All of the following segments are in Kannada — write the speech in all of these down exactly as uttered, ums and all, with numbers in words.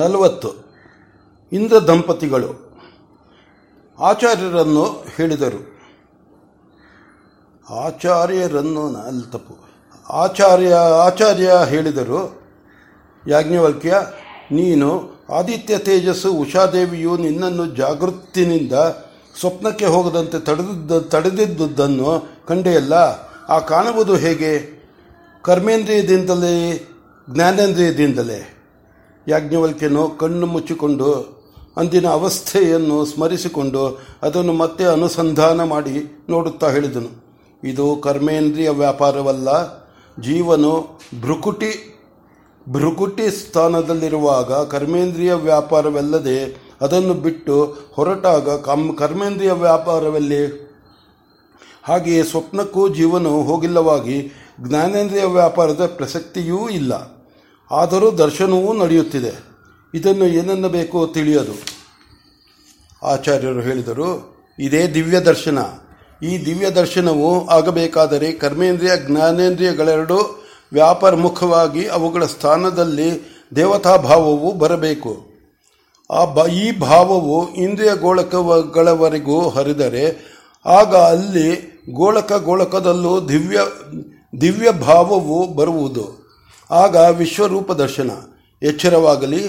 ನಲವತ್ತು ಇಂದ್ರ ದಂಪತಿಗಳು ಆಚಾರ್ಯರನ್ನು ಹೇಳಿದರು. ಆಚಾರ್ಯರನ್ನು ಅಲ್ಲಿ ತಪ್ಪು ಆಚಾರ್ಯ ಆಚಾರ್ಯ ಹೇಳಿದರು ಯಾಜ್ಞವಲ್ಕ್ಯ, ನೀನು ಆದಿತ್ಯ ತೇಜಸ್ಸು ಉಷಾದೇವಿಯು ನಿನ್ನನ್ನು ಜಾಗೃತಿನಿಂದ ಸ್ವಪ್ನಕ್ಕೆ ಹೋಗದಂತೆ ತಡೆದ ತಡೆದಿದ್ದುದನ್ನು ಕಂಡೆಯಲ್ಲ. ಆ ಕಾಣುವುದು ಹೇಗೆ? ಕರ್ಮೇಂದ್ರಿಯದಿಂದಲೇ ಜ್ಞಾನೇಂದ್ರಿಯದಿಂದಲೇ? ಯಾಜ್ಞವಲ್ಕ್ಯನು ಕಣ್ಣು ಮುಚ್ಚಿಕೊಂಡು ಅಂದಿನ ಅವಸ್ಥೆಯನ್ನು ಸ್ಮರಿಸಿಕೊಂಡು ಅದನ್ನು ಮತ್ತೆ ಅನುಸಂಧಾನ ಮಾಡಿ ನೋಡುತ್ತಾ ಹೇಳಿದನು, ಇದು ಕರ್ಮೇಂದ್ರಿಯ ವ್ಯಾಪಾರವಲ್ಲ. ಜೀವನು ಭ್ರುಕುಟಿ ಭ್ರುಕುಟಿ ಸ್ಥಾನದಲ್ಲಿರುವಾಗ ಕರ್ಮೇಂದ್ರಿಯ ವ್ಯಾಪಾರವಲ್ಲದೆ ಅದನ್ನು ಬಿಟ್ಟು ಹೊರಟಾಗ ಕಮ್ ಕರ್ಮೇಂದ್ರಿಯ ವ್ಯಾಪಾರವಲ್ಲೇ. ಹಾಗೆಯೇ ಸ್ವಪ್ನಕ್ಕೂ ಜೀವನವು ಹೋಗಿಲ್ಲವಾಗಿ ಜ್ಞಾನೇಂದ್ರಿಯ ವ್ಯಾಪಾರದ ಪ್ರಸಕ್ತಿಯೂ ಇಲ್ಲ. ಆದರೂ ದರ್ಶನವೂ ನಡೆಯುತ್ತಿದೆ. ಇದನ್ನು ಏನನ್ನಬೇಕೋ ತಿಳಿಯದು. ಆಚಾರ್ಯರು ಹೇಳಿದರು, ಇದೇ ದಿವ್ಯ ದರ್ಶನ. ಈ ದಿವ್ಯ ದರ್ಶನವು ಆಗಬೇಕಾದರೆ ಕರ್ಮೇಂದ್ರಿಯ ಜ್ಞಾನೇಂದ್ರಿಯಗಳೆರಡೂ ವ್ಯಾಪಾರ ಮುಖವಾಗಿ ಅವುಗಳ ಸ್ಥಾನದಲ್ಲಿ ದೇವತಾಭಾವವು ಬರಬೇಕು. ಆ ಬ ಈ ಭಾವವು ಇಂದ್ರಿಯ ಗೋಳಕಗಳವರೆಗೂ ಹರಿದರೆ ಆಗ ಅಲ್ಲಿ ಗೋಳಕ ಗೋಳಕದಲ್ಲೂ ದಿವ್ಯ ದಿವ್ಯ ಭಾವವು ಬರುವುದು. ಆಗ ವಿಶ್ವರೂಪ ದರ್ಶನ. ಎಚ್ಚರವಾಗಲಿ,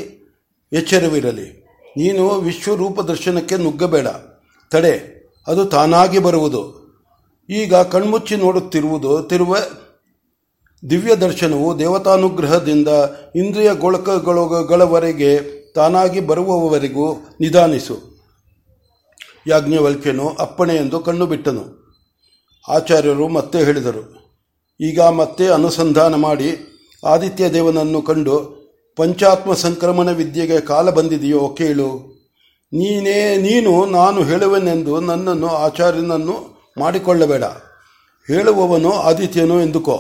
ಎಚ್ಚರವಿರಲಿ. ನೀನು ವಿಶ್ವರೂಪ ದರ್ಶನಕ್ಕೆ ನುಗ್ಗಬೇಡ, ತಡೆ, ಅದು ತಾನಾಗಿ ಬರುವುದು. ಈಗ ಕಣ್ಮುಚ್ಚಿ ನೋಡುತ್ತಿರುವುದು ತಿರುವ ದಿವ್ಯ ದರ್ಶನವು ದೇವತಾನುಗ್ರಹದಿಂದ ಇಂದ್ರಿಯ ಗೋಳಕಗಳವರೆಗೆ ತಾನಾಗಿ ಬರುವವರೆಗೂ ನಿಧಾನಿಸು. ಯಾಜ್ಞವಲ್ಕ್ಯನು ಅಪ್ಪಣೆ ಎಂದು ಕಣ್ಣು ಬಿಟ್ಟನು. ಆಚಾರ್ಯರು ಮತ್ತೆ ಹೇಳಿದರು, ಈಗ ಮತ್ತೆ ಅನುಸಂಧಾನ ಮಾಡಿ ಆದಿತ್ಯ ದೇವನನ್ನು ಕಂಡು ಪಂಚಾತ್ಮ ಸಂಕ್ರಮಣ ವಿದ್ಯೆಗೆ ಕಾಲ ಬಂದಿದೆಯೋ ಕೇಳು. ನೀನೇ ನೀನು ನಾನು ಹೇಳುವೆನೆಂದು ನನ್ನನ್ನು ಆಚಾರ್ಯನನ್ನು ಮಾಡಿಕೊಳ್ಳಬೇಡ. ಹೇಳುವವನು ಆದಿತ್ಯನು ಎಂದುಕೋ.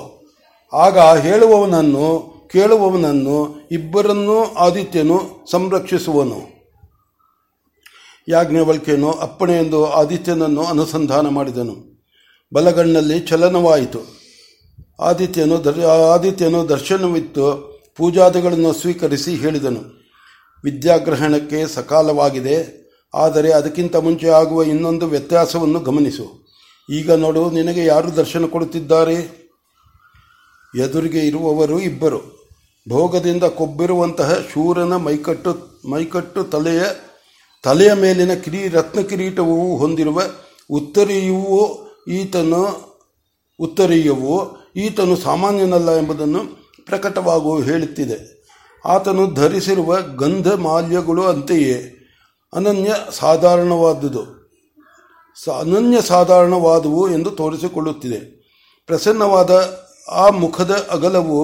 ಆಗ ಹೇಳುವವನನ್ನು ಕೇಳುವವನನ್ನು ಇಬ್ಬರನ್ನೂ ಆದಿತ್ಯನು ಸಂರಕ್ಷಿಸುವನು. ಯಾಜ್ಞವಲ್ಕ್ಯನು ಅಪ್ಪಣೆಯೆಂದು ಆದಿತ್ಯನನ್ನು ಅನುಸಂಧಾನ ಮಾಡಿದನು. ಬಲಗಣ್ಣಲ್ಲಿ ಚಲನವಾಯಿತು. ಆದಿತ್ಯನು ದರ್ ಆದಿತ್ಯನು ದರ್ಶನವಿತ್ತು. ಪೂಜಾದಿಗಳನ್ನು ಸ್ವೀಕರಿಸಿ ಹೇಳಿದನು, ವಿದ್ಯಾಗ್ರಹಣಕ್ಕೆ ಸಕಾಲವಾಗಿದೆ. ಆದರೆ ಅದಕ್ಕಿಂತ ಮುಂಚೆ ಆಗುವ ಇನ್ನೊಂದು ವ್ಯತ್ಯಾಸವನ್ನು ಗಮನಿಸು. ಈಗ ನೋಡು, ನಿನಗೆ ಯಾರು ದರ್ಶನ ಕೊಡುತ್ತಿದ್ದಾರೆ? ಎದುರಿಗೆ ಇರುವವರು ಇಬ್ಬರು. ಭೋಗದಿಂದ ಕೊಬ್ಬಿರುವಂತಹ ಶೂರನ ಮೈಕಟ್ಟು ಮೈಕಟ್ಟು ತಲೆಯ ತಲೆಯ ಮೇಲಿನ ಕಿರೀ ರತ್ನ ಕಿರೀಟವು ಹೊಂದಿರುವ ಉತ್ತರೀಯವು ಈತನು ಉತ್ತರೀಯವು ಈತನು ಸಾಮಾನ್ಯನಲ್ಲ ಎಂಬುದನ್ನು ಪ್ರಕಟವಾಗುವ ಹೇಳುತ್ತಿದೆ. ಆತನು ಧರಿಸಿರುವ ಗಂಧ ಮಾಲ್ಯಗಳು ಅಂತೆಯೇ ಅನನ್ಯ ಸಾಧಾರಣವಾದುದು ಅನನ್ಯ ಸಾಧಾರಣವಾದವು ಎಂದು ತೋರಿಸಿಕೊಳ್ಳುತ್ತಿದೆ. ಪ್ರಸನ್ನವಾದ ಆ ಮುಖದ ಅಗಲವು,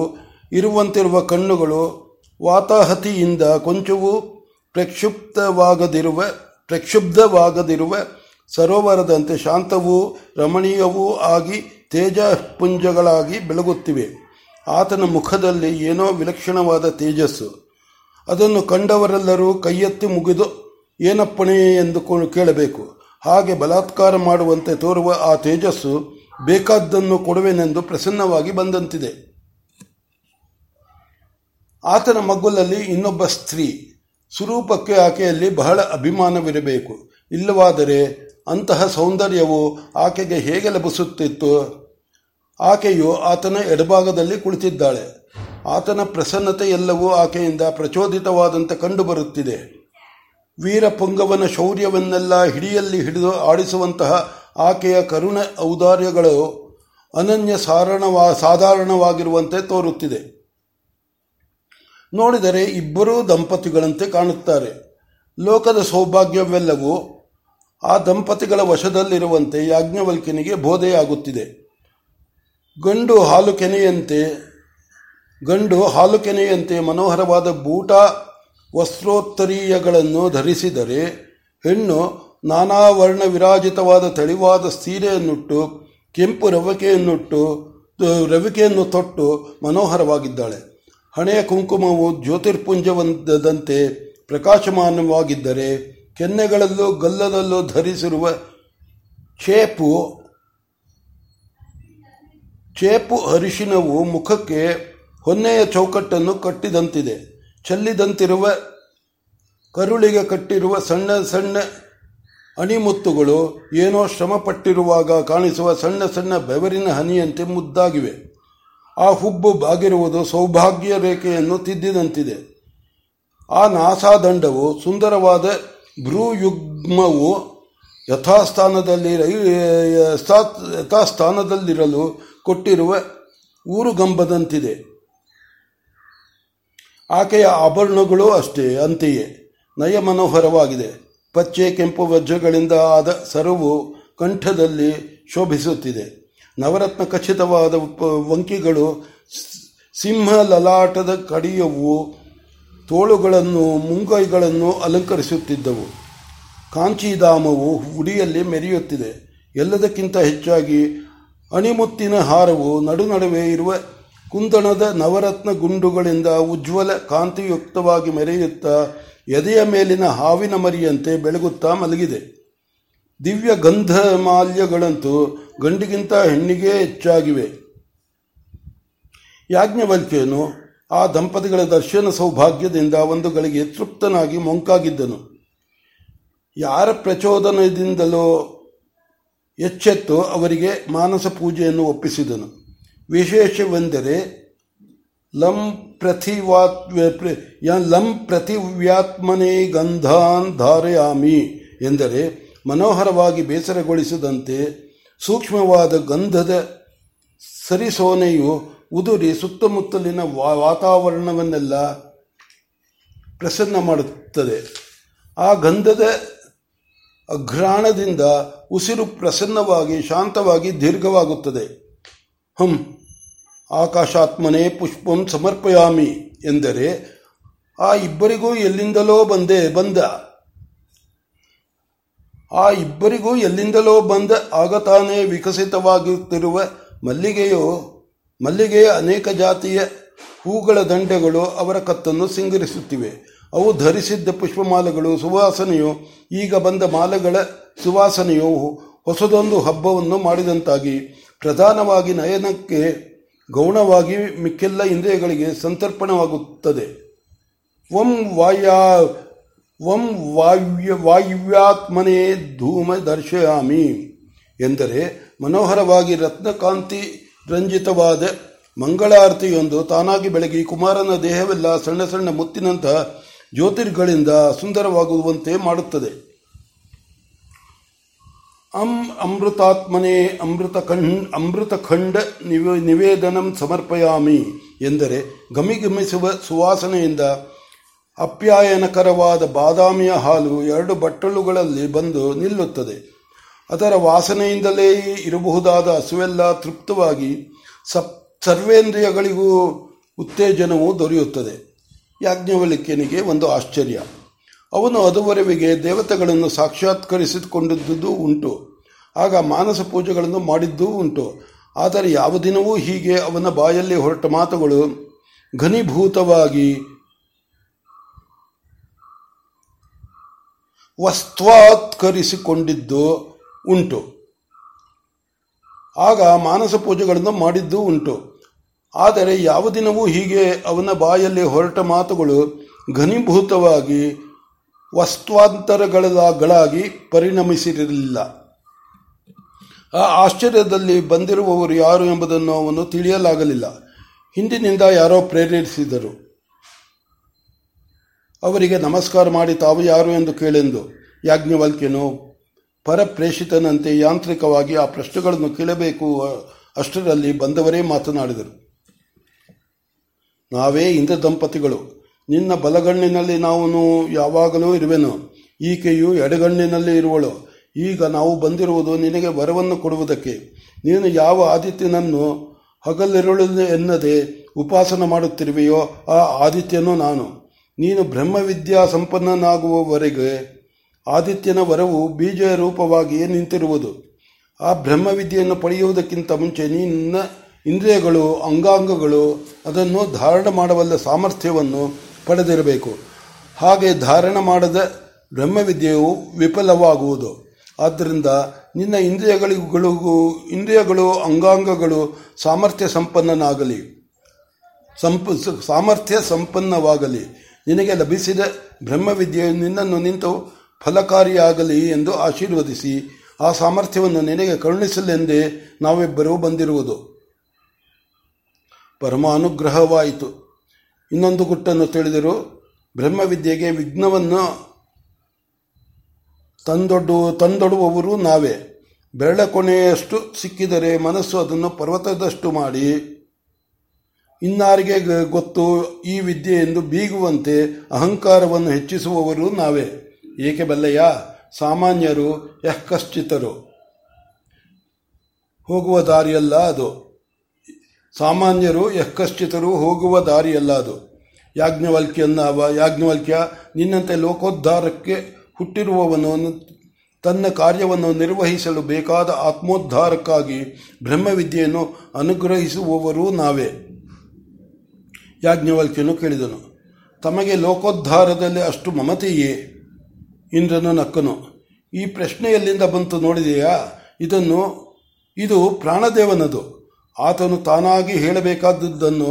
ಇರುವಂತಿರುವ ಕಣ್ಣುಗಳು, ವಾತಾಹತಿಯಿಂದ ಕೊಂಚವೂ ಪ್ರಕ್ಷುಬ್ಧವಾಗದಿರುವ ಪ್ರಕ್ಷುಬ್ಧವಾಗದಿರುವ ಸರೋವರದಂತೆ ಶಾಂತವೂ ರಮಣೀಯವೂ ಆಗಿ ತೇಜಪುಂಜಗಳಾಗಿ ಬೆಳಗುತ್ತಿವೆ. ಆತನ ಮುಖದಲ್ಲಿ ಏನೋ ವಿಲಕ್ಷಣವಾದ ತೇಜಸ್ಸು. ಅದನ್ನು ಕಂಡವರೆಲ್ಲರೂ ಕೈಯೆತ್ತಿ ಮುಗಿದು ಏನಪ್ಪಣೆ ಎಂದು ಕೇಳಬೇಕು. ಹಾಗೆ ಬಲಾತ್ಕಾರ ಮಾಡುವಂತೆ ತೋರುವ ಆ ತೇಜಸ್ಸು ಬೇಕಾದ್ದನ್ನು ಕೊಡುವೆನೆಂದು ಪ್ರಸನ್ನವಾಗಿ ಬಂದಂತಿದೆ. ಆತನ ಮಗ್ಗುಲಲ್ಲಿ ಇನ್ನೊಬ್ಬ ಸ್ತ್ರೀ. ಸ್ವರೂಪಕ್ಕೆ ಆಕೆಯಲ್ಲಿ ಬಹಳ ಅಭಿಮಾನವಿರಬೇಕು. ಇಲ್ಲವಾದರೆ ಅಂತಹ ಸೌಂದರ್ಯವು ಆಕೆಗೆ ಹೇಗೆ ಲಭಿಸುತ್ತಿತ್ತು? ಆಕೆಯು ಆತನ ಎಡಭಾಗದಲ್ಲಿ ಕುಳಿತಿದ್ದಾಳೆ. ಆತನ ಪ್ರಸನ್ನತೆ ಎಲ್ಲವೂ ಆಕೆಯಿಂದ ಪ್ರಚೋದಿತವಾದಂತೆ ಕಂಡುಬರುತ್ತಿದೆ. ವೀರಪುಂಗವನ ಶೌರ್ಯವನ್ನೆಲ್ಲ ಹಿಡಿಯಲ್ಲಿ ಹಿಡಿದು ಆಡಿಸುವಂತಹ ಆಕೆಯ ಕರುಣ ಔದಾರ್ಯಗಳು ಅನನ್ಯ ಸಾರಣವಾ ಸಾಧಾರಣವಾಗಿರುವಂತೆ ತೋರುತ್ತಿದೆ. ನೋಡಿದರೆ ಇಬ್ಬರೂ ದಂಪತಿಗಳಂತೆ ಕಾಣುತ್ತಾರೆ. ಲೋಕದ ಸೌಭಾಗ್ಯವೆಲ್ಲವೂ ಆ ದಂಪತಿಗಳ ವಶದಲ್ಲಿರುವಂತೆ ಯಾಜ್ಞವಲ್ಕ್ಯನಿಗೆ ಬೋಧೆಯಾಗುತ್ತಿದೆ. ಗಂಡು ಹಾಲು ಕೆನೆಯಂತೆ ಗಂಡು ಹಾಲು ಕೆನೆಯಂತೆ ಮನೋಹರವಾದ ಬೂಟ ವಸ್ತ್ರೋತ್ತರೀಯಗಳನ್ನು ಧರಿಸಿದರೆ, ಹೆಣ್ಣು ನಾನಾ ವರ್ಣ ವಿರಾಜಿತವಾದ ತೆಳುವಾದ ಸೀರೆಯನ್ನುಟ್ಟು ಕೆಂಪು ರವಿಕೆಯನ್ನುಟ್ಟು ರವಿಕೆಯನ್ನು ತೊಟ್ಟು ಮನೋಹರವಾಗಿದ್ದಾಳೆ. ಹಣೆಯ ಕುಂಕುಮವು ಜ್ಯೋತಿರ್ಪುಂಜದಂತೆ ಪ್ರಕಾಶಮಾನವಾಗಿದ್ದರೆ, ಕೆನ್ನೆಗಳಲ್ಲೂ ಗಲ್ಲದಲ್ಲೂ ಧರಿಸಿರುವ ಚೇಪು ಚೇಪು ಅರಿಶಿನವು ಮುಖಕ್ಕೆ ಹೊನ್ನೆಯ ಚೌಕಟ್ಟನ್ನು ಕಟ್ಟಿದಂತಿದೆ. ಚೆಲ್ಲಿದಂತಿರುವ ಕರುಳಿಗೆ ಕಟ್ಟಿರುವ ಸಣ್ಣ ಸಣ್ಣ ಅಣಿಮುತ್ತುಗಳು ಏನೋ ಶ್ರಮ ಪಟ್ಟಿರುವಾಗ ಕಾಣಿಸುವ ಸಣ್ಣ ಸಣ್ಣ ಬೆವರಿನ ಹನಿಯಂತೆ ಮುದ್ದಾಗಿವೆ. ಆ ಹುಬ್ಬು ಬಾಗಿರುವುದು ಸೌಭಾಗ್ಯ ರೇಖೆಯನ್ನು ತಿದ್ದಿದಂತಿದೆ. ಆ ನಾಸಾದಂಡವು ಸುಂದರವಾದ ಭ್ರೂಯುಗ್ಮವು ಯಥಾಸ್ಥಾನದಲ್ಲಿ ಯಥಾಸ್ಥಾನದಲ್ಲಿರಲು ಕೊಟ್ಟಿರುವ ಊರುಗಂಬದಂತಿದೆ. ಆಕೆಯ ಆಭರಣಗಳು ಅಷ್ಟೇ ಅಂತೆಯೇ ನಯಮನೋಹರವಾಗಿದೆ. ಪಚ್ಚೆ ಕೆಂಪು ವಜ್ರಗಳಿಂದ ಆದ ಸರವು ಕಂಠದಲ್ಲಿ ಶೋಭಿಸುತ್ತಿದೆ. ನವರತ್ನ ಖಚಿತವಾದ ವಂಕಿಗಳು ಸಿಂಹ ಲಲಾಟದ ಕಡಿಯವು ತೋಳುಗಳನ್ನು ಮುಂಗೈಗಳನ್ನು ಅಲಂಕರಿಸುತ್ತಿದ್ದವು. ಕಾಂಚಿಧಾಮವು ಉಡಿಯಲ್ಲಿ ಮೆರೆಯುತ್ತಿದೆ. ಎಲ್ಲದಕ್ಕಿಂತ ಹೆಚ್ಚಾಗಿ ಅಣಿಮುತ್ತಿನ ಹಾರವು ನಡು ನಡುವೆ ಇರುವ ಕುಂದಣದ ನವರತ್ನ ಗುಂಡುಗಳಿಂದ ಉಜ್ವಲ ಕಾಂತಿಯುಕ್ತವಾಗಿ ಮೆರೆಯುತ್ತಾ ಎದೆಯ ಮೇಲಿನ ಹಾವಿನ ಮರಿಯಂತೆ ಬೆಳಗುತ್ತಾ ಮಲಗಿದೆ. ದಿವ್ಯ ಗಂಧ ಮಾಲ್ಯಗಳಂತೂ ಗಂಡಿಗಿಂತ ಹೆಣ್ಣಿಗೆ ಹೆಚ್ಚಾಗಿವೆ. ಯಾಜ್ಞವಲ್ಕ್ಯನು ಆ ದಂಪತಿಗಳ ದರ್ಶನ ಸೌಭಾಗ್ಯದಿಂದ ಒಂದು ಗಳಿಗೆ ತೃಪ್ತನಾಗಿ ಮೊಂಕಾಗಿದ್ದನು. ಯಾರ ಪ್ರಚೋದನದಿಂದಲೋ ಎಚ್ಚೆತ್ತು ಅವರಿಗೆ ಮಾನಸ ಪೂಜೆಯನ್ನು ಒಪ್ಪಿಸಿದನು. ವಿಶೇಷವೆಂದರೆ ಲಂ ಪ್ರತಿವ್ಯಾ ಲಂ ಪ್ರತಿವ್ಯಾತ್ಮನೇ ಗಂಧಾನ್ ಧಾರಯಾಮಿ ಎಂದರೆ ಮನೋಹರವಾಗಿ ಬೇಸರಗೊಳಿಸದಂತೆ ಸೂಕ್ಷ್ಮವಾದ ಗಂಧದ ಸರಿಸೋನೆಯು ಉದುರಿ ಸುತ್ತಮುತ್ತಲಿನ ವಾತಾವರಣವನ್ನೆಲ್ಲ ಪ್ರಸನ್ನ ಮಾಡುತ್ತದೆ. ಆ ಗಂಧದ ಅಘ್ರಾಣದಿಂದ ಉಸಿರು ಪ್ರಸನ್ನವಾಗಿ ಶಾಂತವಾಗಿ ದೀರ್ಘವಾಗುತ್ತದೆ. ಹಂ ಆಕಾಶಾತ್ಮನೇ ಪುಷ್ಪಂ ಸಮರ್ಪಯಾಮಿ ಎಂದರೆ ಆ ಇಬ್ಬರಿಗೂ ಎಲ್ಲಿಂದಲೋ ಬಂದೇ ಬಂದ ಆ ಇಬ್ಬರಿಗೂ ಎಲ್ಲಿಂದಲೋ ಬಂದ ಆಗತಾನೇ ವಿಕಸಿತವಾಗುತ್ತಿರುವ ಮಲ್ಲಿಗೆಯು ಮಲ್ಲಿಗೆಯ ಅನೇಕ ಜಾತಿಯ ಹೂಗಳ ದಂಡೆಗಳು ಅವರ ಕತ್ತನ್ನು ಸಿಂಗರಿಸುತ್ತಿವೆ. ಅವು ಧರಿಸಿದ್ದ ಪುಷ್ಪಮಾಲೆಗಳು ಸುವಾಸನೆಯು ಈಗ ಬಂದ ಮಾಲೆಗಳ ಸುವಾಸನೆಯು ಹೊಸದೊಂದು ಹಬ್ಬವನ್ನು ಮಾಡಿದಂತಾಗಿ ಪ್ರಧಾನವಾಗಿ ನಯನಕ್ಕೆ ಗೌಣವಾಗಿ ಮಿಕ್ಕೆಲ್ಲ ಇಂದ್ರಿಯಗಳಿಗೆ ಸಂತರ್ಪಣವಾಗುತ್ತದೆ. ವಂ ವಾಯ ವಂ ವಾಯು ವಾಯುವ್ಯಾತ್ಮನೇ ಧೂಮ ದರ್ಶಯಾಮಿ ಎಂದರೆ ಮನೋಹರವಾಗಿ ರತ್ನಕಾಂತಿ ರಂಜಿತವಾದ ಮಂಗಳಾರತಿಯೊಂದು ತಾನಾಗಿ ಬೆಳಗಿ ಕುಮಾರನ ದೇಹವೆಲ್ಲ ಸಣ್ಣ ಸಣ್ಣ ಮುತ್ತಿನಂತಹ ಜ್ಯೋತಿರ್ಗಳಿಂದ ಸುಂದರವಾಗುವಂತೆ ಮಾಡುತ್ತದೆ. ಅಂ ಅಮೃತಾತ್ಮನೇ ಅಮೃತ ಖಂಡ್ ಅಮೃತ ಖಂಡ ನಿವೇ ನಿವೇದನಂ ಸಮರ್ಪಯಾಮಿ ಎಂದರೆ ಘಮಿಘಮಿಸುವ ಸುವಾಸನೆಯಿಂದ ಅಪ್ಯಾಯನಕರವಾದ ಬಾದಾಮಿಯ ಹಾಲು ಎರಡು ಬಟ್ಟಲುಗಳಲ್ಲಿ ಬಂದು ನಿಲ್ಲುತ್ತದೆ. ಅದರ ವಾಸನೆಯಿಂದಲೇ ಇರಬಹುದಾದ ಹಸುವೆಲ್ಲ ತೃಪ್ತವಾಗಿ ಸಪ್ ಸರ್ವೇಂದ್ರಿಯಗಳಿಗೂ ಉತ್ತೇಜನವೂ ದೊರೆಯುತ್ತದೆ. ಯಾಜ್ಞವಲ್ಕ್ಯನಿಗೆ ಒಂದು ಆಶ್ಚರ್ಯ. ಅವನು ಅದುವರೆವಿಗೆ ದೇವತೆಗಳನ್ನು ಸಾಕ್ಷಾತ್ಕರಿಸಿಕೊಂಡಿದ್ದುದು ಉಂಟು, ಆಗ ಮಾನಸ ಪೂಜೆಗಳನ್ನು ಮಾಡಿದ್ದೂ ಉಂಟು. ಆದರೆ ಯಾವ ದಿನವೂ ಹೀಗೆ ಅವನ ಬಾಯಲ್ಲಿ ಹೊರಟ ಮಾತುಗಳು ಘನೀಭೂತವಾಗಿ ವಸ್ತ್ವಾತ್ಕರಿಸಿಕೊಂಡಿದ್ದು ಉಂಟು, ಆಗ ಮಾನಸ ಪೂಜೆಗಳನ್ನು ಮಾಡಿದ್ದೂ ಉಂಟು. ಆದರೆ ಯಾವ ದಿನವೂ ಹೀಗೆ ಅವನ ಬಾಯಲ್ಲಿ ಹೊರಟ ಮಾತುಗಳು ಘನೀಭೂತವಾಗಿ ವಸ್ತುವಾಂತರಗಳಾಗಿ ಪರಿಣಮಿಸಿರಲಿಲ್ಲ. ಆ ಆಶ್ಚರ್ಯದಲ್ಲಿ ಬಂದಿರುವವರು ಯಾರು ಎಂಬುದನ್ನು ಅವನು ತಿಳಿಯಲಾಗಲಿಲ್ಲ. ಹಿಂದಿನಿಂದ ಯಾರೋ ಪ್ರೇರೇಪಿಸಿದರು. ಅವರಿಗೆ ನಮಸ್ಕಾರ ಮಾಡಿ ತಾವು ಯಾರು ಎಂದು ಕೇಳೆಂದು. ಯಾಜ್ಞವಲ್ಕ್ಯನು ಪರಪ್ರೇಷಿತನಂತೆ ಯಾಂತ್ರಿಕವಾಗಿ ಆ ಪ್ರಶ್ನೆಗಳನ್ನು ಕೇಳಬೇಕು ಅಷ್ಟರಲ್ಲಿ ಬಂದವರೇ ಮಾತನಾಡಿದರು. ನಾವೇ ಇಂದ್ರ ದಂಪತಿಗಳು. ನಿನ್ನ ಬಲಗಣ್ಣಿನಲ್ಲಿ ನಾನು ಯಾವಾಗಲೂ ಇರುವೆನು, ಈಕೆಯು ಎಡಗಣ್ಣಿನಲ್ಲಿ ಇರುವಳು. ಈಗ ನಾವು ಬಂದಿರುವುದು ನಿನಗೆ ವರವನ್ನು ಕೊಡುವುದಕ್ಕೆ. ನೀನು ಯಾವ ಆದಿತ್ಯನನ್ನು ಹಗಲಿರುಳು ಎನ್ನದೆ ಉಪಾಸನ ಮಾಡುತ್ತಿರುವೆಯೋ ಆ ಆದಿತ್ಯನೂ ನಾನು. ನೀನು ಬ್ರಹ್ಮವಿದ್ಯಾ ಸಂಪನ್ನನಾಗುವವರೆಗೆ ಆದಿತ್ಯನ ವರವು ಬೀಜ ರೂಪವಾಗಿಯೇ ನಿಂತಿರುವುದು. ಆ ಬ್ರಹ್ಮವಿದ್ಯೆಯನ್ನು ಪಡೆಯುವುದಕ್ಕಿಂತ ಮುಂಚೆ ನಿನ್ನ ಇಂದ್ರಿಯಗಳು ಅಂಗಾಂಗಗಳು ಅದನ್ನು ಧಾರಣ ಮಾಡಬಲ್ಲ ಸಾಮರ್ಥ್ಯವನ್ನು ಪಡೆದಿರಬೇಕು. ಹಾಗೆ ಧಾರಣ ಮಾಡದ ಬ್ರಹ್ಮವಿದ್ಯೆಯು ವಿಫಲವಾಗುವುದು. ಆದ್ದರಿಂದ ನಿನ್ನ ಇಂದ್ರಿಯಗಳಿಗೂ ಇಂದ್ರಿಯಗಳು ಅಂಗಾಂಗಗಳು ಸಾಮರ್ಥ್ಯ ಸಂಪನ್ನನಾಗಲಿ ಸಂಪ ಸಾಮರ್ಥ್ಯ ಸಂಪನ್ನವಾಗಲಿ. ನಿನಗೆ ಲಭಿಸಿದ ಬ್ರಹ್ಮವಿದ್ಯೆಯು ನಿನ್ನನ್ನು ನಿಂತು ಫಲಕಾರಿಯಾಗಲಿ ಎಂದು ಆಶೀರ್ವದಿಸಿ ಆ ಸಾಮರ್ಥ್ಯವನ್ನು ನಿನಗೆ ಕರುಣಿಸಲೆಂದೇ ನಾವಿಬ್ಬರೂ ಬಂದಿರುವುದು. ಪರಮಾನುಗ್ರಹವಾಯಿತು. ಇನ್ನೊಂದು ಗುಟ್ಟನ್ನು ತಿಳಿದಿರು. ಬ್ರಹ್ಮವಿದ್ಯೆಗೆ ವಿಘ್ನವನ್ನು ತಂದೊಡ್ಡು ತಂದೊಡುವವರು ನಾವೇ. ಬೆರಳ ಕೊನೆಯಷ್ಟು ಸಿಕ್ಕಿದರೆ ಮನಸ್ಸು ಅದನ್ನು ಪರ್ವತದಷ್ಟು ಮಾಡಿ ಇನ್ನಾರಿಗೆ ಗೊತ್ತು ಈ ವಿದ್ಯೆ ಎಂದು ಬೀಗುವಂತೆ ಅಹಂಕಾರವನ್ನು ಹೆಚ್ಚಿಸುವವರು ನಾವೇ. ಏಕೆ ಬಲ್ಲೆಯ ಸಾಮಾನ್ಯರು ಯಃಕಶ್ಚಿತರು ಹೋಗುವ ದಾರಿಯಲ್ಲ ಅದು. ಸಾಮಾನ್ಯರು ಯಃಕಶ್ಚಿತರು ಹೋಗುವ ದಾರಿಯಲ್ಲ ಅದು. ಯಾಜ್ಞವಲ್ಕ್ಯನ್ನವ ಯಾಜ್ಞವಲ್ಕ್ಯ, ನಿನ್ನಂತೆ ಲೋಕೋದ್ಧಾರಕ್ಕೆ ಹುಟ್ಟಿರುವವನು ತನ್ನ ಕಾರ್ಯವನ್ನು ನಿರ್ವಹಿಸಲು ಬೇಕಾದ ಆತ್ಮೋದ್ಧಾರಕ್ಕಾಗಿ ಬ್ರಹ್ಮವಿದ್ಯೆಯನ್ನು ಅನುಗ್ರಹಿಸುವವರು ನಾವೇ. ಯಾಜ್ಞವಲ್ಕ್ಯನು ಕೇಳಿದನು, ತಮಗೆ ಲೋಕೋದ್ಧಾರದಲ್ಲಿ ಅಷ್ಟು ಮಮತೆಯೇ? ಇಂದ್ರನು ನಕ್ಕನು. ಈ ಪ್ರಶ್ನೆ ಎಲ್ಲಿಂದ ಬಂತು ನೋಡಿದೆಯಾ? ಇದನ್ನು ಇದು ಪ್ರಾಣದೇವನದು. ಆತನು ತಾನಾಗಿ ಹೇಳಬೇಕಾದದ್ದನ್ನು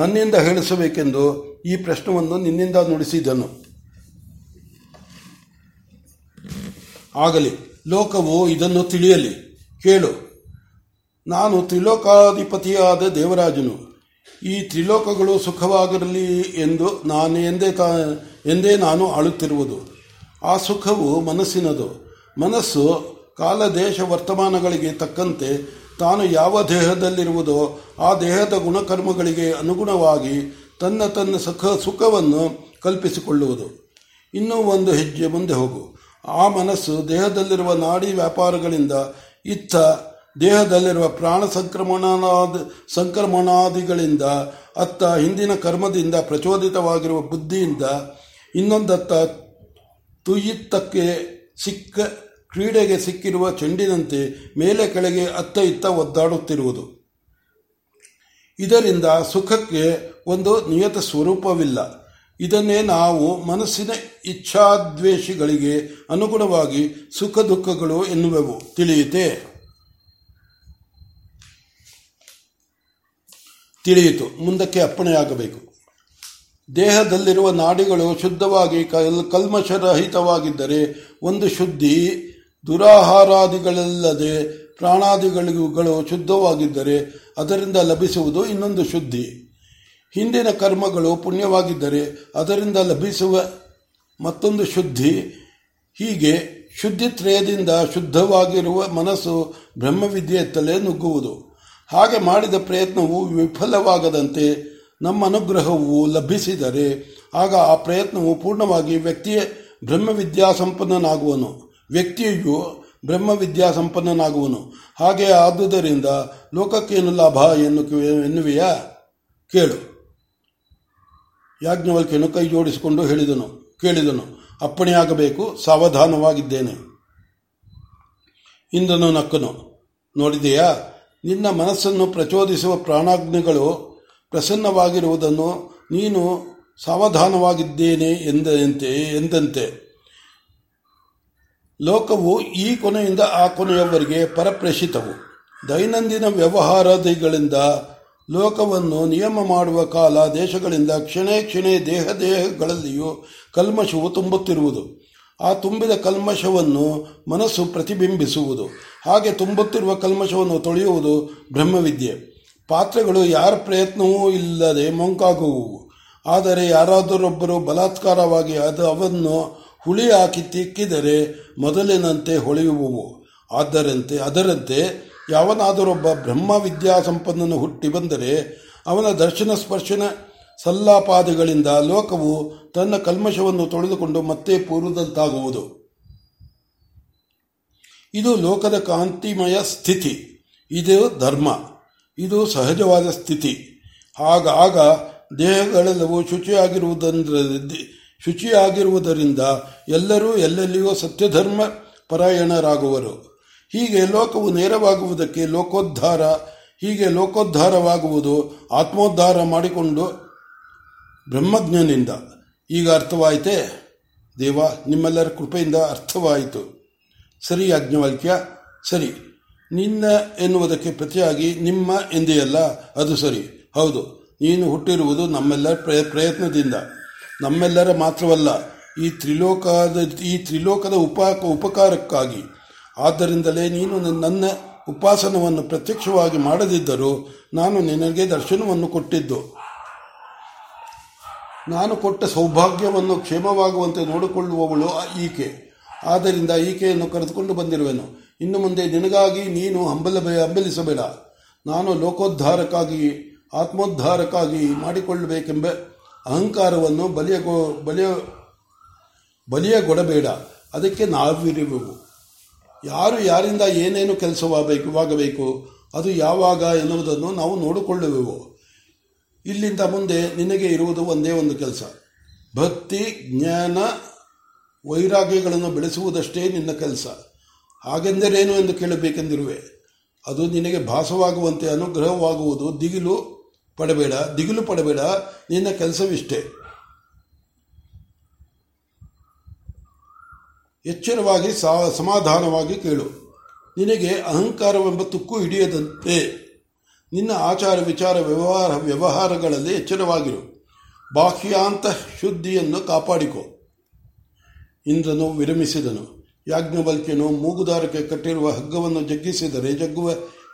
ನನ್ನಿಂದ ಹೇಳಿಸಬೇಕೆಂದು ಈ ಪ್ರಶ್ನವನ್ನು ನಿನ್ನಿಂದ ನುಡಿಸಿದನು. ಆಗಲಿ, ಲೋಕವು ಇದನ್ನು ತಿಳಿಯಲಿ. ಕೇಳು, ನಾನು ತ್ರಿಲೋಕಾಧಿಪತಿಯಾದ ದೇವರಾಜನು. ಈ ತ್ರಿಲೋಕಗಳು ಸುಖವಾಗಿರಲಿ ಎಂದು ನಾನು ಎಂದೇ ತಾ ಎಂದೇ ನಾನು ಆಳುತ್ತಿರುವುದು. ಆ ಸುಖವು ಮನಸ್ಸಿನದು. ಮನಸ್ಸು ಕಾಲ ದೇಶ ವರ್ತಮಾನಗಳಿಗೆ ತಕ್ಕಂತೆ ತಾನು ಯಾವ ದೇಹದಲ್ಲಿರುವುದೋ ಆ ದೇಹದ ಗುಣಕರ್ಮಗಳಿಗೆ ಅನುಗುಣವಾಗಿ ತನ್ನ ತನ್ನ ಸುಖ ಸುಖವನ್ನು ಕಲ್ಪಿಸಿಕೊಳ್ಳುವುದು. ಇನ್ನೂ ಒಂದು ಹೆಜ್ಜೆ ಮುಂದೆ ಹೋಗು. ಆ ಮನಸ್ಸು ದೇಹದಲ್ಲಿರುವ ನಾಡಿ ವ್ಯಾಪಾರಗಳಿಂದ ಇತ್ತ ದೇಹದಲ್ಲಿರುವ ಪ್ರಾಣ ಸಂಕ್ರಮಣಾದ ಸಂಕ್ರಮಣಾದಿಗಳಿಂದ ಅತ್ತ ಹಿಂದಿನ ಕರ್ಮದಿಂದ ಪ್ರಚೋದಿತವಾಗಿರುವ ಬುದ್ಧಿಯಿಂದ ಇನ್ನೊಂದತ್ತ ತುಯಿತ್ತಕ್ಕೆ ಸಿಕ್ಕ ಕ್ರೀಡೆಗೆ ಸಿಕ್ಕಿರುವ ಚೆಂಡಿನಂತೆ ಮೇಲೆ ಕೆಳಗೆ ಅತ್ತ ಇತ್ತ ಒದ್ದಾಡುತ್ತಿರುವುದು. ಇದರಿಂದ ಸುಖಕ್ಕೆ ಒಂದು ನಿಯತ ಸ್ವರೂಪವಿಲ್ಲ. ಇದನ್ನೇ ನಾವು ಮನಸ್ಸಿನ ಇಚ್ಛಾದ್ವೇಷಗಳಿಗೆ ಅನುಗುಣವಾಗಿ ಸುಖ ದುಃಖಗಳು ಎನ್ನುವೆವು. ತಿಳಿಯಿತೆ ತಿಳಿಯಿತು ಮುಂದಕ್ಕೆ ಅಪ್ಪಣೆಯಾಗಬೇಕು. ದೇಹದಲ್ಲಿರುವ ನಾಡಿಗಳು ಶುದ್ಧವಾಗಿ ಕಲ್ ಕಲ್ಮಶರಹಿತವಾಗಿದ್ದರೆ ಒಂದು ಶುದ್ಧಿ. ದುರಾಹಾರಾದಿಗಳಲ್ಲದೆ ಪ್ರಾಣಾದಿಗಳಿಗಳು ಶುದ್ಧವಾಗಿದ್ದರೆ ಅದರಿಂದ ಲಭಿಸುವುದು ಇನ್ನೊಂದು ಶುದ್ಧಿ. ಹಿಂದಿನ ಕರ್ಮಗಳು ಪುಣ್ಯವಾಗಿದ್ದರೆ ಅದರಿಂದ ಲಭಿಸುವ ಮತ್ತೊಂದು ಶುದ್ಧಿ. ಹೀಗೆ ಶುದ್ಧಿತ್ರಯದಿಂದ ಶುದ್ಧವಾಗಿರುವ ಮನಸ್ಸು ಬ್ರಹ್ಮವಿದ್ಯೆಯ ತಲೆ ನುಗ್ಗುವುದು. ಹಾಗೆ ಮಾಡಿದ ಪ್ರಯತ್ನವು ವಿಫಲವಾಗದಂತೆ ನಮ್ಮ ಅನುಗ್ರಹವು ಲಭಿಸಿದರೆ ಆಗ ಆ ಪ್ರಯತ್ನವು ಪೂರ್ಣವಾಗಿ ವ್ಯಕ್ತಿಯ ಬ್ರಹ್ಮವಿದ್ಯಾಸಂಪನ್ನನಾಗುವನು ವ್ಯಕ್ತಿಯು ಬ್ರಹ್ಮವಿದ್ಯಾಸಂಪನ್ನನಾಗುವನು. ಹಾಗೆ ಆದುದರಿಂದ ಲೋಕಕ್ಕೇನು ಲಾಭ ಎನ್ನು ಎನ್ನುವೆಯಾ? ಕೇಳು. ಯಾಜ್ಞವಲ್ಕ್ಯನು ಕೈ ಜೋಡಿಸಿಕೊಂಡು ಹೇಳಿದನು ಕೇಳಿದನು ಅಪ್ಪಣೆಯಾಗಬೇಕು, ಸಾವಧಾನವಾಗಿದ್ದೇನೆ. ಇಂದ್ರನು ನಕ್ಕನು. ನೋಡಿದೆಯಾ, ನಿನ್ನ ಮನಸ್ಸನ್ನು ಪ್ರಚೋದಿಸುವ ಪ್ರಾಣಾಜ್ಞೆಗಳು ಪ್ರಸನ್ನವಾಗಿರುವುದನ್ನು ನೀನು ಸಾವಧಾನವಾಗಿದ್ದೇನೆ ಎಂದಂತೆ ಎಂದಂತೆ ಲೋಕವು ಈ ಕೊನೆಯಿಂದ ಆ ಕೊನೆಯವರೆಗೆ ಪರಪ್ರೇಷಿತವು. ದೈನಂದಿನ ವ್ಯವಹಾರಗಳಿಂದ ಲೋಕವನ್ನು ನಿಯಮ ಮಾಡುವ ಕಾಲ ದೇಶಗಳಿಂದ ಕ್ಷಣೇ ಕ್ಷಣೇ ದೇಹ ದೇಹಗಳಲ್ಲಿಯೂ ಕಲ್ಮಶವು ತುಂಬುತ್ತಿರುವುದು. ಆ ತುಂಬಿದ ಕಲ್ಮಶವನ್ನು ಮನಸ್ಸು ಪ್ರತಿಬಿಂಬಿಸುವುದು. ಹಾಗೆ ತುಂಬುತ್ತಿರುವ ಕಲ್ಮಶವನ್ನು ತೊಳೆಯುವುದು ಬ್ರಹ್ಮವಿದ್ಯೆ. ಪಾತ್ರೆಗಳು ಯಾರ ಪ್ರಯತ್ನವೂ ಇಲ್ಲದೆ ಮೊಂಕಾಗುವು. ಆದರೆ ಯಾರಾದರೊಬ್ಬರು ಬಲಾತ್ಕಾರವಾಗಿ ಅದು ಅವನ್ನು ಹುಳಿ ಹಾಕಿ ತಿಕ್ಕಿದರೆ ಮೊದಲಿನಂತೆ ಹೊಳೆಯುವವು. ಆದ್ದರಂತೆ ಅದರಂತೆ ಯಾವನಾದರೊಬ್ಬ ಬ್ರಹ್ಮ ವಿದ್ಯಾಸಂಪನ್ನನು ಹುಟ್ಟಿ ಬಂದರೆ ಅವನ ದರ್ಶನ ಸ್ಪರ್ಶನ ಸಲ್ಲಾಪಾದಗಳಿಂದ ಲೋಕವು ತನ್ನ ಕಲ್ಮಶವನ್ನು ತೊಳೆದುಕೊಂಡು ಮತ್ತೆ ಪೂರ್ವದಂತಾಗುವುದು. ಇದು ಲೋಕದ ಕಾಂತಿಮಯ ಸ್ಥಿತಿ. ಇದು ಧರ್ಮ. ಇದು ಸಹಜವಾದ ಸ್ಥಿತಿ. ಆಗ ಆಗ ದೇಹಗಳೆಲ್ಲವೂ ಶುಚಿಯಾಗಿರುವುದರ ಶುಚಿಯಾಗಿರುವುದರಿಂದ ಎಲ್ಲರೂ ಎಲ್ಲೆಲ್ಲಿಯೂ ಸತ್ಯಧರ್ಮ ಪರಾಯಣರಾಗುವರು. ಹೀಗೆ ಲೋಕವು ನೇರವಾಗುವುದಕ್ಕೆ ಲೋಕೋದ್ಧಾರ ಹೀಗೆ ಲೋಕೋದ್ಧಾರವಾಗುವುದು ಆತ್ಮೋದ್ಧಾರ ಮಾಡಿಕೊಂಡು ಬ್ರಹ್ಮಜ್ಞನಿಂದ. ಈಗ ಅರ್ಥವಾಯಿತೇ ದೇವ? ನಿಮ್ಮೆಲ್ಲರ ಕೃಪೆಯಿಂದ ಅರ್ಥವಾಯಿತು. ಸರಿ ಯಾಜ್ಞವಲ್ಕ್ಯ, ಸರಿ. ನಿನ್ನ ಎನ್ನುವುದಕ್ಕೆ ಪ್ರತಿಯಾಗಿ ನಿಮ್ಮ ಎಂದೆಯಲ್ಲ, ಅದು ಸರಿ. ಹೌದು, ನೀನು ಹುಟ್ಟಿರುವುದು ನಮ್ಮೆಲ್ಲರ ಪ್ರಯತ್ನದಿಂದ. ನಮ್ಮೆಲ್ಲರ ಮಾತ್ರವಲ್ಲ, ಈ ತ್ರಿಲೋಕದ ಈ ತ್ರಿಲೋಕದ ಉಪಾ ಉಪಕಾರಕ್ಕಾಗಿ. ಆದ್ದರಿಂದಲೇ ನೀನು ನನ್ನ ಉಪಾಸನವನ್ನು ಪ್ರತ್ಯಕ್ಷವಾಗಿ ಮಾಡದಿದ್ದರೂ ನಾನು ನಿನಗೆ ದರ್ಶನವನ್ನು ಕೊಟ್ಟಿದ್ದು. ನಾನು ಕೊಟ್ಟ ಸೌಭಾಗ್ಯವನ್ನು ಕ್ಷೇಮವಾಗುವಂತೆ ನೋಡಿಕೊಳ್ಳುವವಳು ಈಕೆ. ಆದ್ದರಿಂದ ಈಕೆಯನ್ನು ಕರೆದುಕೊಂಡು ಬಂದಿರುವೆನು. ಇನ್ನು ಮುಂದೆ ನಿನಗಾಗಿ ನೀನು ಹಂಬಲ ಹಂಬಲಿಸಬೇಡ. ನಾನು ಲೋಕೋದ್ಧಾರಕ್ಕಾಗಿ ಆತ್ಮೋದ್ಧಾರಕ್ಕಾಗಿ ಮಾಡಿಕೊಳ್ಳಬೇಕೆಂಬ ಅಹಂಕಾರವನ್ನು ಬಲಿಯ ಬಲಿಯ ಬಲಿಯಗೊಡಬೇಡ. ಅದಕ್ಕೆ ನಾವಿರುವೆವು. ಯಾರು ಯಾರಿಂದ ಏನೇನು ಕೆಲಸವಾಗಬೇಕು, ಅದು ಯಾವಾಗ ಎನ್ನುವುದನ್ನು ನಾವು ನೋಡಿಕೊಳ್ಳುವೆವು. ಇಲ್ಲಿಂದ ಮುಂದೆ ನಿನಗೆ ಇರುವುದು ಒಂದೇ ಒಂದು ಕೆಲಸ. ಭಕ್ತಿ, ಜ್ಞಾನ, ವೈರಾಗ್ಯಗಳನ್ನು ಬೆಳೆಸುವುದಷ್ಟೇ ನಿನ್ನ ಕೆಲಸ. ಹಾಗೆಂದರೇನು ಎಂದು ಕೇಳಬೇಕೆಂದಿರುವೆ. ಅದು ನಿನಗೆ ಭಾಸವಾಗುವಂತೆ ಅನುಗ್ರಹವಾಗುವುದು. ದಿಗಿಲು ಪಡಬೇಡ ದಿಗಿಲು ಪಡಬೇಡ ನಿನ್ನ ಕೆಲಸವಿಷ್ಟೇ. ಎಚ್ಚರವಾಗಿ ಸಮಾಧಾನವಾಗಿ ಕೇಳು. ನಿನಗೆ ಅಹಂಕಾರವೆಂಬ ತುಕ್ಕು ಹಿಡಿಯದಂತೆ ನಿನ್ನ ಆಚಾರ ವಿಚಾರ ವ್ಯವಹಾರ ವ್ಯವಹಾರಗಳಲ್ಲಿ ಎಚ್ಚರವಾಗಿರು. ಬಾಹ್ಯಾಂತ ಶುದ್ಧಿಯನ್ನು ಕಾಪಾಡಿಕೊ. ಇಂದ್ರನು ವಿರಮಿಸಿದನು. ಯಾಜ್ಞವಲ್ಕ್ಯನು ಮೂಗುದಾರಕ್ಕೆ ಕಟ್ಟಿರುವ ಹಗ್ಗವನ್ನು ಜಗ್ಗಿಸಿದರೆ ಜಗ್ಗುವ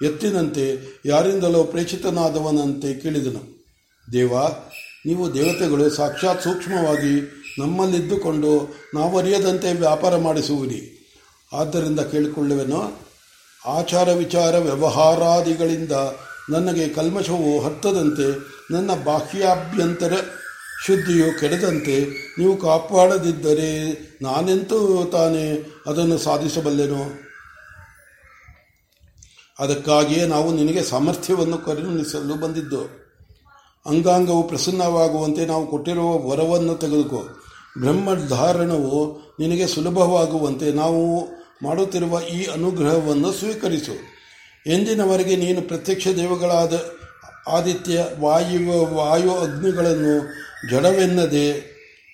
ಎತ್ತಿನಂತೆ ಯಾರಿಂದಲೋ ಪ್ರೇಷಿತನಾದವನಂತೆ ಕೇಳಿದನು. ದೇವ, ನೀವು ದೇವತೆಗಳು ಸಾಕ್ಷಾತ್ ಸೂಕ್ಷ್ಮವಾಗಿ ನಮ್ಮಲ್ಲಿದ್ದುಕೊಂಡು ನಾವರಿಯದಂತೆ ವ್ಯಾಪಾರ ಮಾಡಿಸುವಿರಿ. ಆದ್ದರಿಂದ ಕೇಳಿಕೊಳ್ಳುವೆನೋ, ಆಚಾರ ವಿಚಾರ ವ್ಯವಹಾರಾದಿಗಳಿಂದ ನನಗೆ ಕಲ್ಮಶವು ಹತ್ತದಂತೆ, ನನ್ನ ಬಾಹ್ಯಾಭ್ಯಂತರ ಶುದ್ಧಿಯು ಕೆಡದಂತೆ ನೀವು ಕಾಪಾಡದಿದ್ದರೆ ನಾನೆಂತೂ ತಾನೇ ಅದನ್ನು ಸಾಧಿಸಬಲ್ಲೆನೋ? ಅದಕ್ಕಾಗಿಯೇ ನಾವು ನಿನಗೆ ಸಾಮರ್ಥ್ಯವನ್ನು ಕರುಣಿಸಲು ಬಂದಿದ್ದು. ಅಂಗಾಂಗವು ಪ್ರಸನ್ನವಾಗುವಂತೆ ನಾವು ಕೊಟ್ಟಿರುವ ವರವನ್ನು ತೆಗೆದುಕೋ. ಬ್ರಹ್ಮಧಾರಣವು ನಿನಗೆ ಸುಲಭವಾಗುವಂತೆ ನಾವು ಮಾಡುತ್ತಿರುವ ಈ ಅನುಗ್ರಹವನ್ನು ಸ್ವೀಕರಿಸು. ಎಂದಿನವರೆಗೆ ನೀನು ಪ್ರತ್ಯಕ್ಷ ದೇವಗಳಾದ ಆದಿತ್ಯ, ವಾಯುವ ವಾಯು ಅಗ್ನಿಗಳನ್ನು ಜಡವೆನ್ನದೆ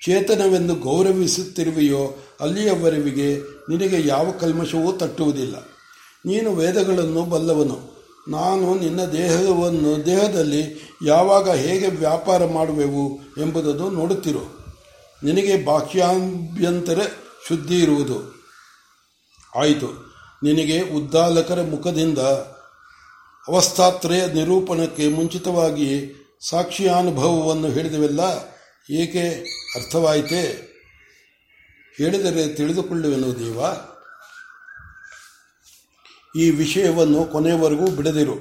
ಚೇತನವೆಂದು ಗೌರವಿಸುತ್ತಿರುವೆಯೋ ಅಲ್ಲಿಯವರೆಗೆ ನಿನಗೆ ಯಾವ ಕಲ್ಮಶವೂ ತಟ್ಟುವುದಿಲ್ಲ. ನೀನು ವೇದಗಳನ್ನು ಬಲ್ಲವನು. ನಾನು ನಿನ್ನ ದೇಹವನ್ನು ದೇಹದಲ್ಲಿ ಯಾವಾಗ ಹೇಗೆ ವ್ಯಾಪಾರ ಮಾಡುವೆವು ಎಂಬುದನ್ನು ನೋಡುತ್ತಿರು. ನಿನಗೆ ಬಾಹ್ಯಾಭ್ಯಂತರ ಶುದ್ಧಿ ಇರುವುದು ಆಯಿತು. ನಿನಗೆ ಉದ್ದಾಲಕರ ಮುಖದಿಂದ ಅವಸ್ಥಾತ್ರಯ ನಿರೂಪಣಕ್ಕೆ ಮುಂಚಿತವಾಗಿ ಸಾಕ್ಷಿಯಾನುಭವವನ್ನು ಹೇಳಿದೆವಲ್ಲ, ಏಕೆ ಅರ್ಥವಾಯಿತೆ? ಹೇಳಿದರೆ ತಿಳಿದುಕೊಳ್ಳುವೆನು ದೇವ. ಈ ವಿಷಯವನ್ನು ಕೊನೆಯವರೆಗೂ ಬಿಡದಿರು.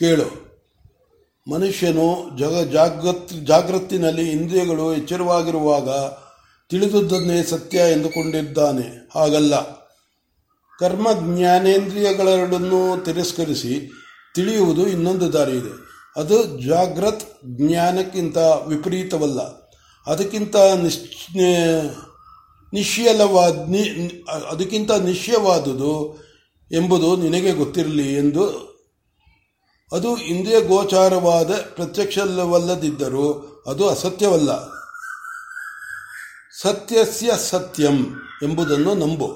ಕೇಳು, ಮನುಷ್ಯನು ಜಗ ಜಾಗೃತ್ ಜಾಗೃತ್ತಿನಲ್ಲಿ ಇಂದ್ರಿಯಗಳು ಎಚ್ಚರವಾಗಿರುವಾಗ ತಿಳಿದುದನ್ನೇ ಸತ್ಯ ಎಂದುಕೊಂಡಿದ್ದಾನೆ. ಹಾಗಲ್ಲ. ಕರ್ಮ ಜ್ಞಾನೇಂದ್ರಿಯಗಳೆರಡನ್ನೂ ತಿರಸ್ಕರಿಸಿ ತಿಳಿಯುವುದು ಇನ್ನೊಂದು ದಾರಿ ಇದೆ. ಅದು ಜಾಗೃತ್ ಜ್ಞಾನಕ್ಕಿಂತ ವಿಪರೀತವಲ್ಲ, ಅದಕ್ಕಿಂತ ನಿಶ್ ನಿಶ್ಚಲವಾದ ಅದಕ್ಕಿಂತ ನಿಶ್ಚಯವಾದುದು ಎಂಬುದು ನಿನಗೆ ಗೊತ್ತಿರಲಿ ಎಂದು. ಅದು ಇಂದ್ರಿಯ ಗೋಚಾರವಾದ ಪ್ರತ್ಯಕ್ಷವಲ್ಲದಿದ್ದರೂ ಅದು ಅಸತ್ಯವಲ್ಲ. ಸತ್ಯಸ್ಯ ಸತ್ಯಂ ಎಂಬುದನ್ನು ನಂಬು.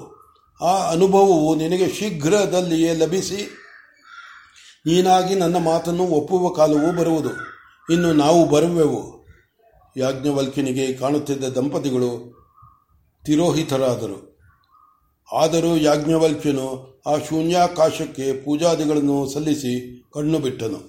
ಆ ಅನುಭವವು ನಿನಗೆ ಶೀಘ್ರದಲ್ಲಿಯೇ ಲಭಿಸಿ ನೀನಾಗಿ ನನ್ನ ಮಾತನ್ನು ಒಪ್ಪುವ ಕಾಲವೂ ಬರುವುದು. ಇನ್ನು ನಾವು ಬರುವೆವು. ಯಾಜ್ಞವಲ್ಕ್ಯನಿಗೆ ಕಾಣುತ್ತಿದ್ದ ದಂಪತಿಗಳು ತಿರೋಹಿತರಾದರು. ಆದರೂ ಯಾಜ್ಞವಲ್ಕ್ಯನು ಆ ಶೂನ್ಯಾಕಾಶಕ್ಕೆ ಪೂಜಾದಿಗಳನ್ನು ಸಲ್ಲಿಸಿ ಕಣ್ಣು ಬಿಟ್ಟನು.